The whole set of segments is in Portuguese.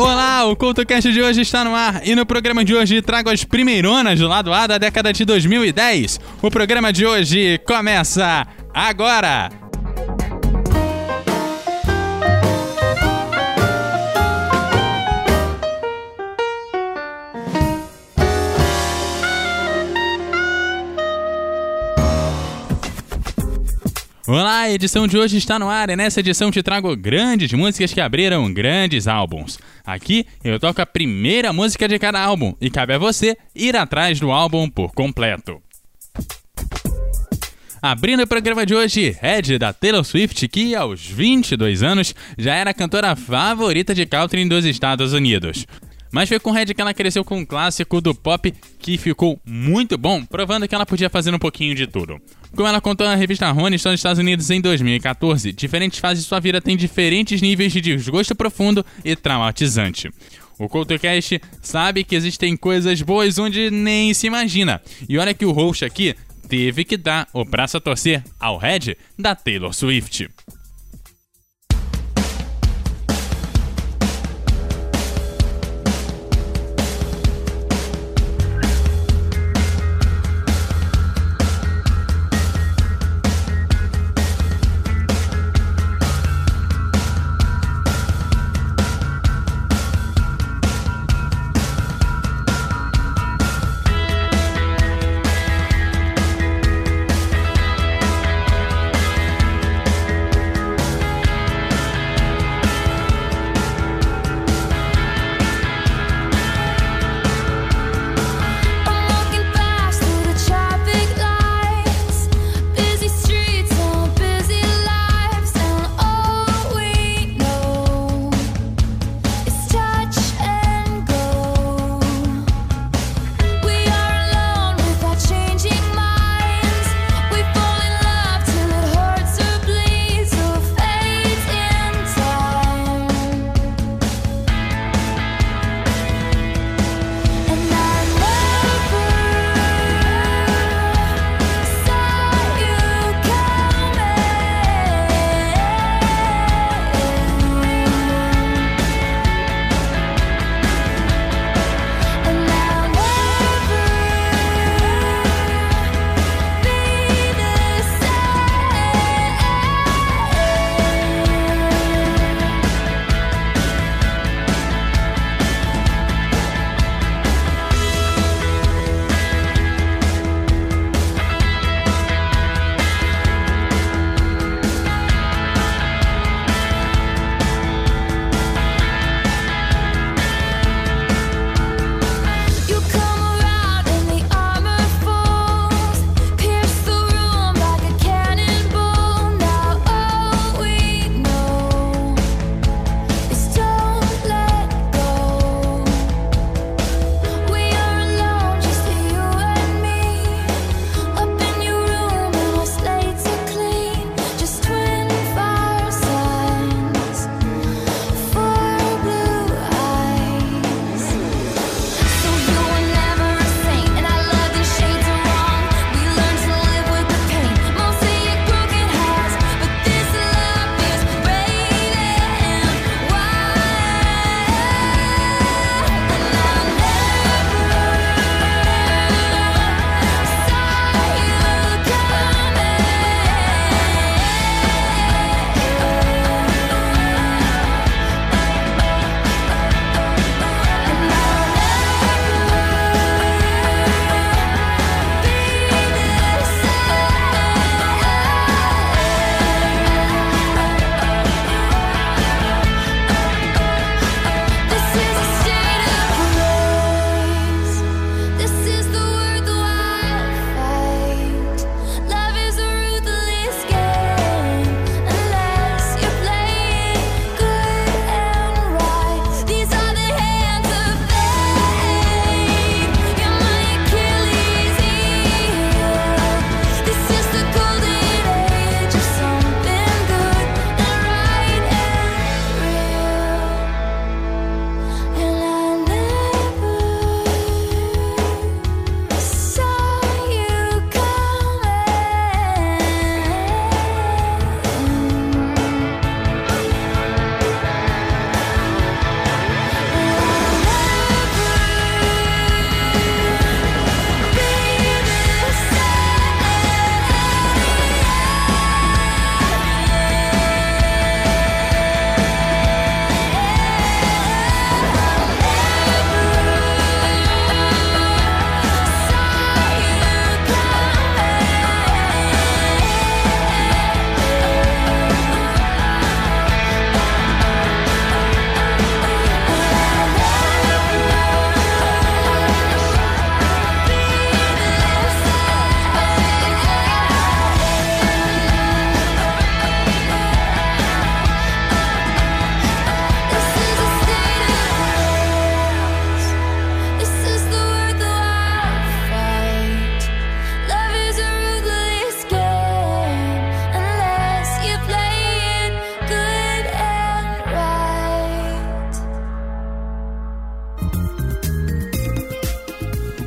Olá, o CoutoCast de hoje está no ar e no programa de hoje trago as primeironas do lado A da década de 2010. O programa de hoje começa agora! Olá, a edição de hoje está no ar e nessa edição te trago grandes músicas que abriram grandes álbuns. Aqui eu toco a primeira música de cada álbum e cabe a você ir atrás do álbum por completo. Abrindo o programa de hoje, Red da Taylor Swift, que aos 22 anos já era a cantora favorita de country dos Estados Unidos. Mas foi com Red que ela cresceu com um clássico do pop que ficou muito bom, provando que ela podia fazer um pouquinho de tudo. Como ela contou na revista Rolling Stone dos Estados Unidos em 2014, diferentes fases de sua vida têm diferentes níveis de desgosto profundo e traumatizante. O CoutoCast sabe que existem coisas boas onde nem se imagina. E olha que o host aqui teve que dar o braço a torcer ao Red da Taylor Swift.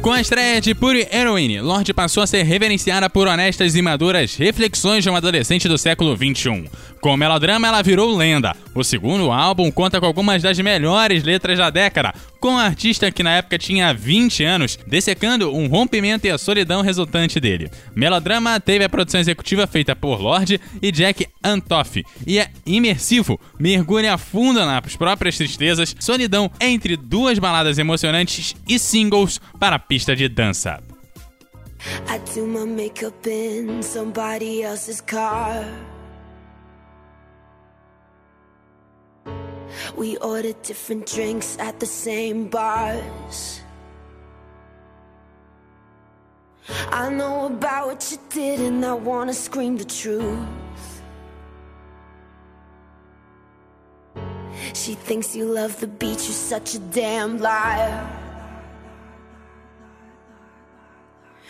Com a estreia de Pure Heroine, Lorde passou a ser reverenciada por honestas e maduras reflexões de uma adolescente do século XXI. Com Melodrama, ela virou lenda. O segundo álbum conta com algumas das melhores letras da década, com a artista que na época tinha 20 anos, dessecando um rompimento e a solidão resultante dele. Melodrama teve a produção executiva feita por Lorde e Jack Antoff, e é imersivo, mergulha fundo nas próprias tristezas, solidão entre duas baladas emocionantes e singles para a pista de dança. I do my makeup in somebody else's car. We order different drinks at the same bars. I know about what you did and I wanna scream the truth. She thinks you love the beach, you're such a damn liar.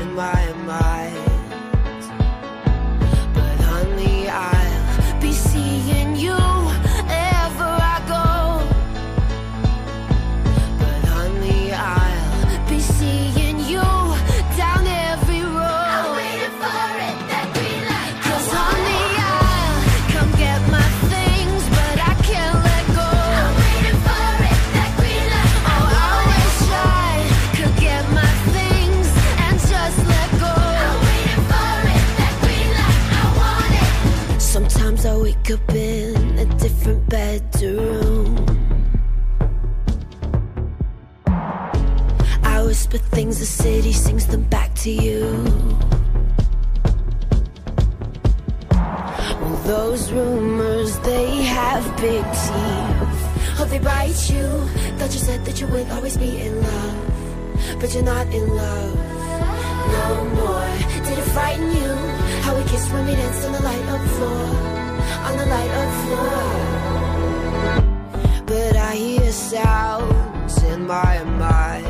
in my mind. Up in a different bedroom, I whisper things, the city sings them back to you. Well, those rumors, they have big teeth. Oh, they bite you, thought you said that you would always be in love. But you're not in love, no more. Did it frighten you, how we kissed when we danced on the light up floor? On the light of floor. But I hear sounds in my mind.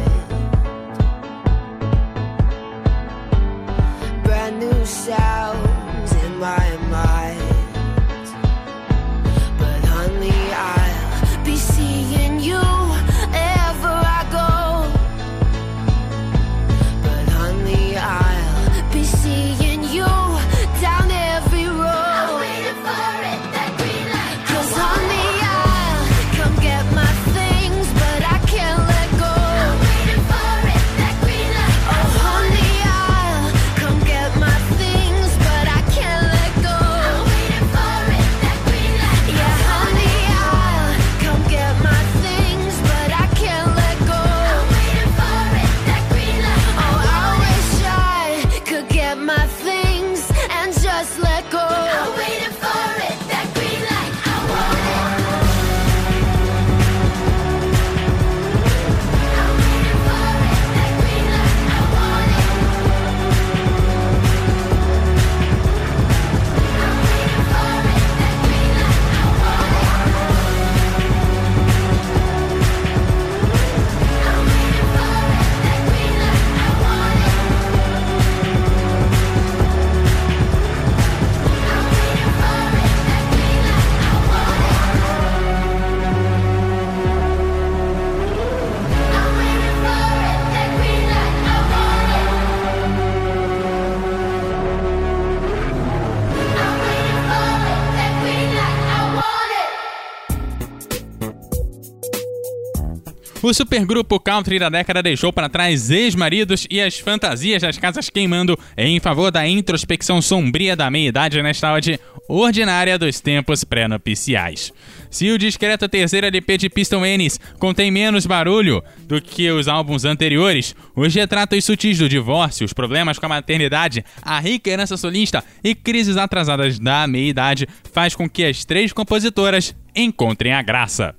Brand new sounds in my mind. But honey, I'll be seeing you ever I go. But honey, I'll be seeing you down every road. O supergrupo country da década deixou para trás ex-maridos e as fantasias das casas queimando em favor da introspecção sombria da meia-idade nesta idade ordinária dos tempos pré-nupciais. Se o discreto terceiro LP de Piston Ennis contém menos barulho do que os álbuns anteriores, os retratos sutis do divórcio, os problemas com a maternidade, a rica herança solista e crises atrasadas da meia-idade faz com que as três compositoras encontrem a graça.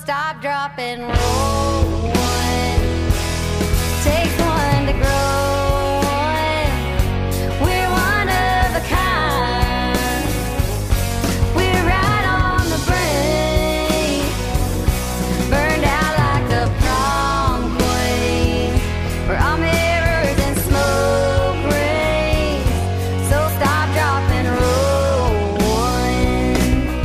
stop, drop, and roll. One takes one to grow. One, we're one of a kind. We're right on the brink, burned out like the prom queen. We're all mirrors and smoke rings, so stop, drop, and roll. One,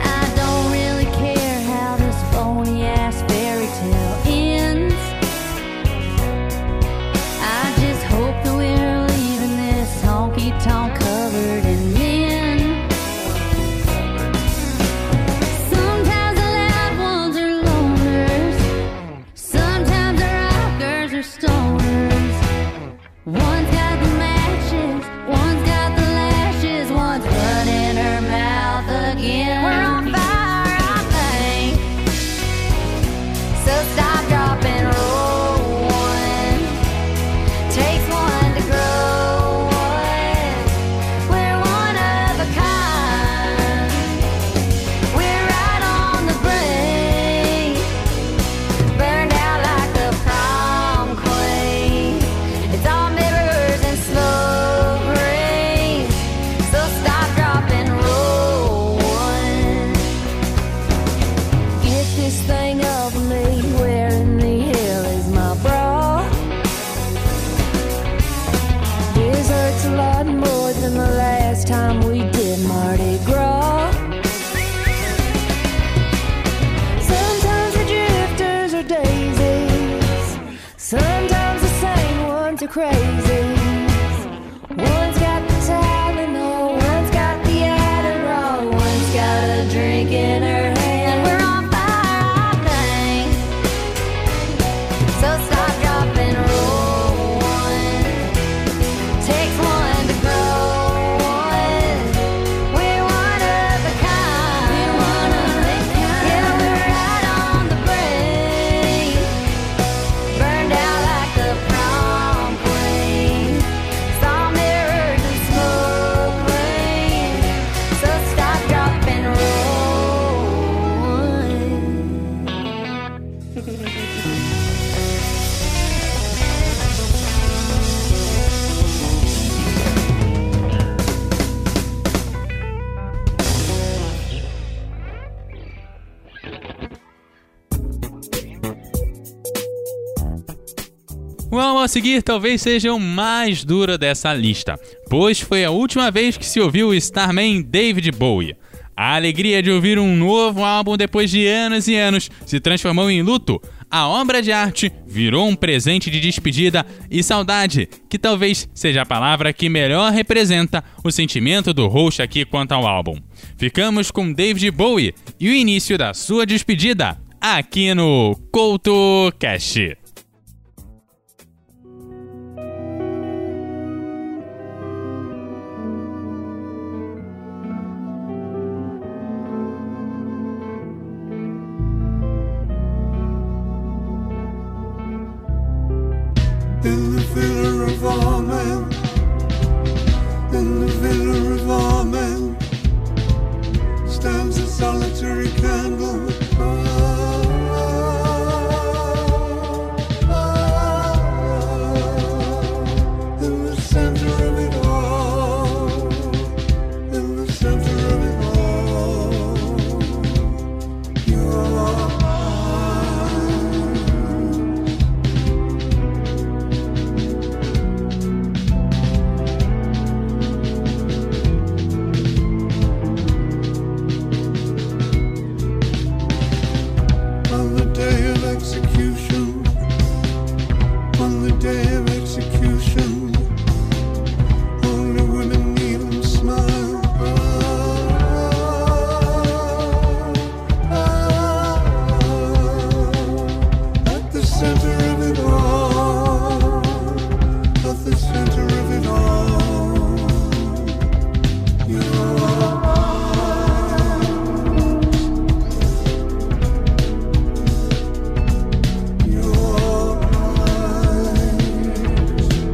I don't really care how this phony ass fairy tale ends. I just hope that we're leaving this honky tonk covered in men. Sometimes the loud ones are loners, sometimes the rockers are stoners. One's got the matches, one's got the lashes, one's running her mouth again. We're on fire, I think. So stop, drop, and roll. One takes one to grow. One, we're one of a kind. We're right on the brink, burned out like the prom queen. It's all mirrors and slow rings, so stop, drop, and roll. One. Get this thing off me, where in the hell is my bra? This hurts a lot more than the last time we did Mardi Gras. Sometimes the drifters are daisies, sometimes the same ones are crazies. One's got the Tylenol, one's got the Adderall, one's got a drink in her hand. We're on fire, I think. So stop, drop, and roll. One takes one to grow. One, we're one of a kind. We're one of a kind. Yeah, we're right on the brink, burned out like the prom queen. Saw mirrors and smoke rings, so stop, drop, and roll. O álbum a seguir talvez seja o mais duro dessa lista, pois foi a última vez que se ouviu o Starman David Bowie. A alegria de ouvir um novo álbum depois de anos e anos se transformou em luto. A obra de arte virou um presente de despedida e saudade, que talvez seja a palavra que melhor representa o sentimento do host aqui quanto ao álbum. Ficamos com David Bowie e o início da sua despedida aqui no CoutoCast. In the villa of Amen, in the villa of Amen, stands a solitary candle. In the center of it all, in the center of it all, you are mine. On the day of execution, on the day of execution, only women kneel and smile. At the center of it all, at the center of it all, you are mine. You're right.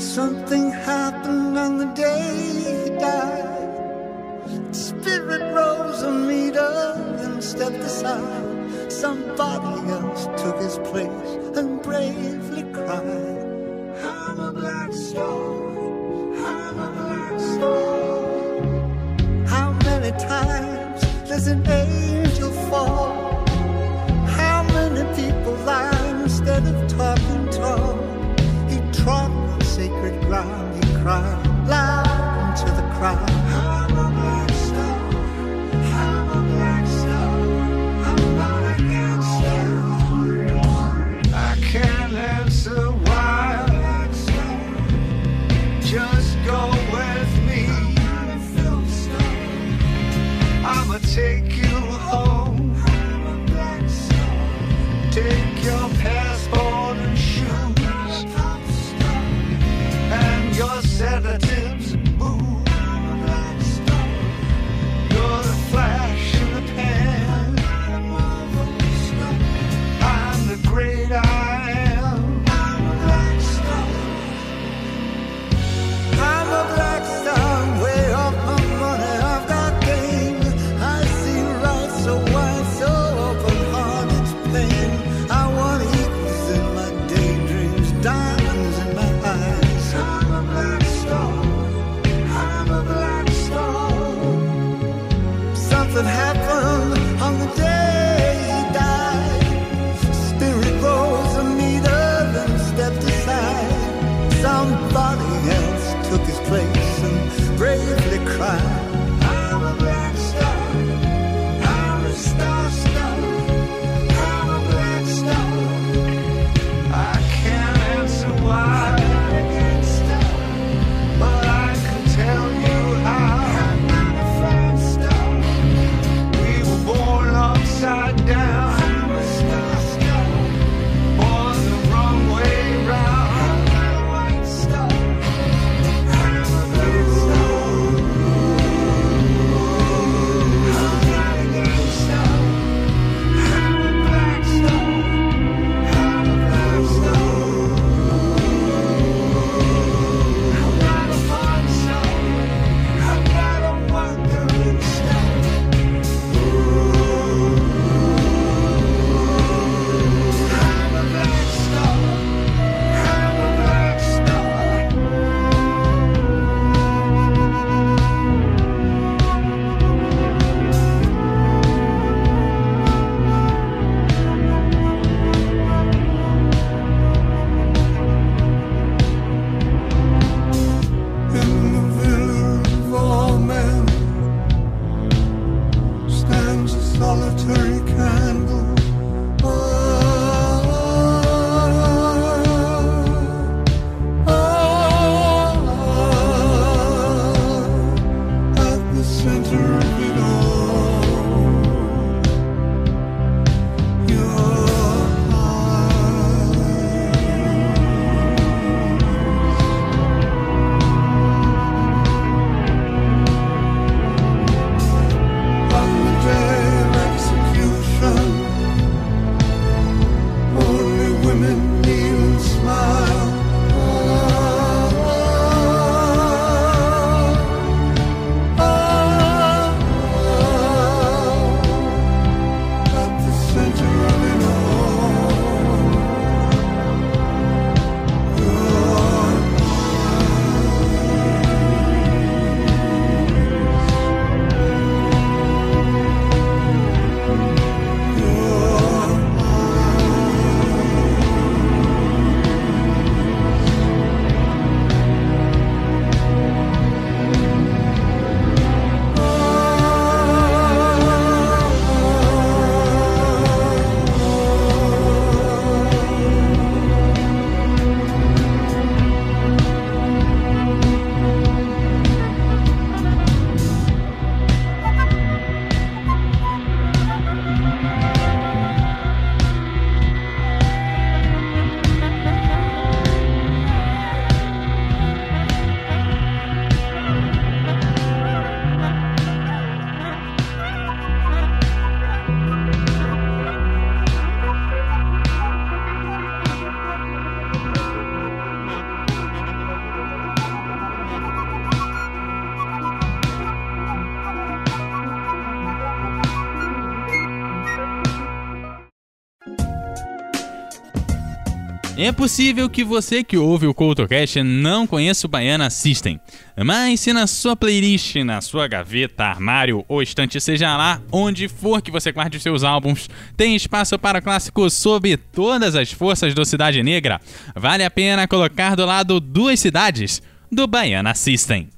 Something happened on the day he died. The spirit rose a meter and stepped aside. Somebody else took his place and bravely cried. I'm a black star, I'm a black star. How many times does an angel fall? How many people lie instead of talking tall? He trod on sacred ground, he cried loud into the crowd. I'm a black star, I'm a black star. I'm not against you. I can't answer why. Just go with me. I'ma take you home. Take your passport and shoes and your sedatives and booze. You're the flash in the pan. I'm the great I am. I'm a black star, way off my money, I've got game. I see right so wide, so open-hearted pain. I want equals in my daydreams, diamonds in my eyes. I'm a black star, I'm a black star. Something happened on the day he died. Spirit rose a meter, then stepped aside. Somebody else took his place and bravely cried. I'm a black star, I'm a star, star. I'm a black star, I can't answer why, but I can tell you how. I'm not a flat star, we were born upside down. I'm a star, star, born the wrong way round. Star. É possível que você que ouve o CoutoCast não conheça o Baiana System, mas se na sua playlist, na sua gaveta, armário ou estante, seja lá onde for que você guarde os seus álbuns, tem espaço para clássicos sob todas as forças do Cidade Negra. Vale a pena colocar do lado duas cidades do Baiana System.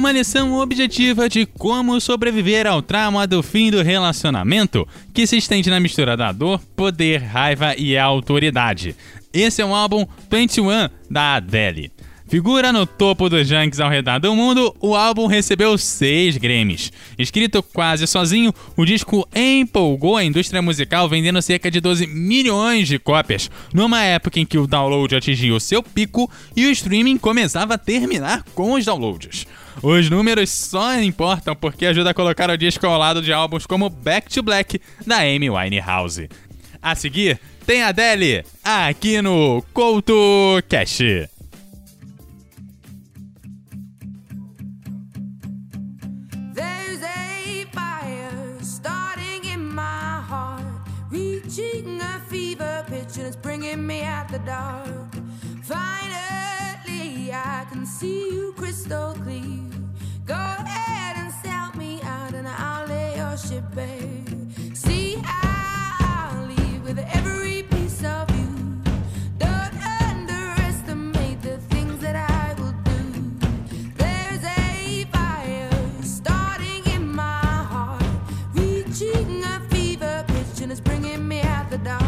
uma lição objetiva de como sobreviver ao trauma do fim do relacionamento, que se estende na mistura da dor, poder, raiva e autoridade. Esse é o álbum 21 da Adele. Figura no topo dos rankings ao redor do mundo, o álbum recebeu 6 Grammys. Escrito quase sozinho, o disco empolgou a indústria musical, vendendo cerca de 12 milhões de cópias, numa época em que o download atingiu seu pico e o streaming começava a terminar com os downloads. Os números só importam porque ajuda a colocar o disco ao lado de álbuns como Back to Black, da Amy Winehouse. A seguir, tem a Adele, aqui no CoutoCast. The dark. Finally, I can see you crystal clear. Go ahead and sell me out, and I'll lay your ship bare. See, I'll leave with every piece of you. Don't underestimate the things that I will do. There's a fire starting in my heart, reaching a fever pitch, and it's bringing me out the dark.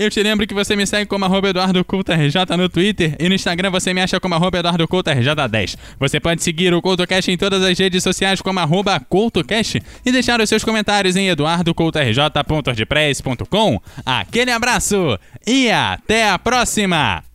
Eu te lembro que você me segue como @eduardocultorj no Twitter e no Instagram você me acha como @eduardocultorj10. Você pode seguir o CoutoCast em todas as redes sociais como @CoutoCast e deixar os seus comentários em eduardocultorj.wordpress.com. Aquele abraço e até a próxima!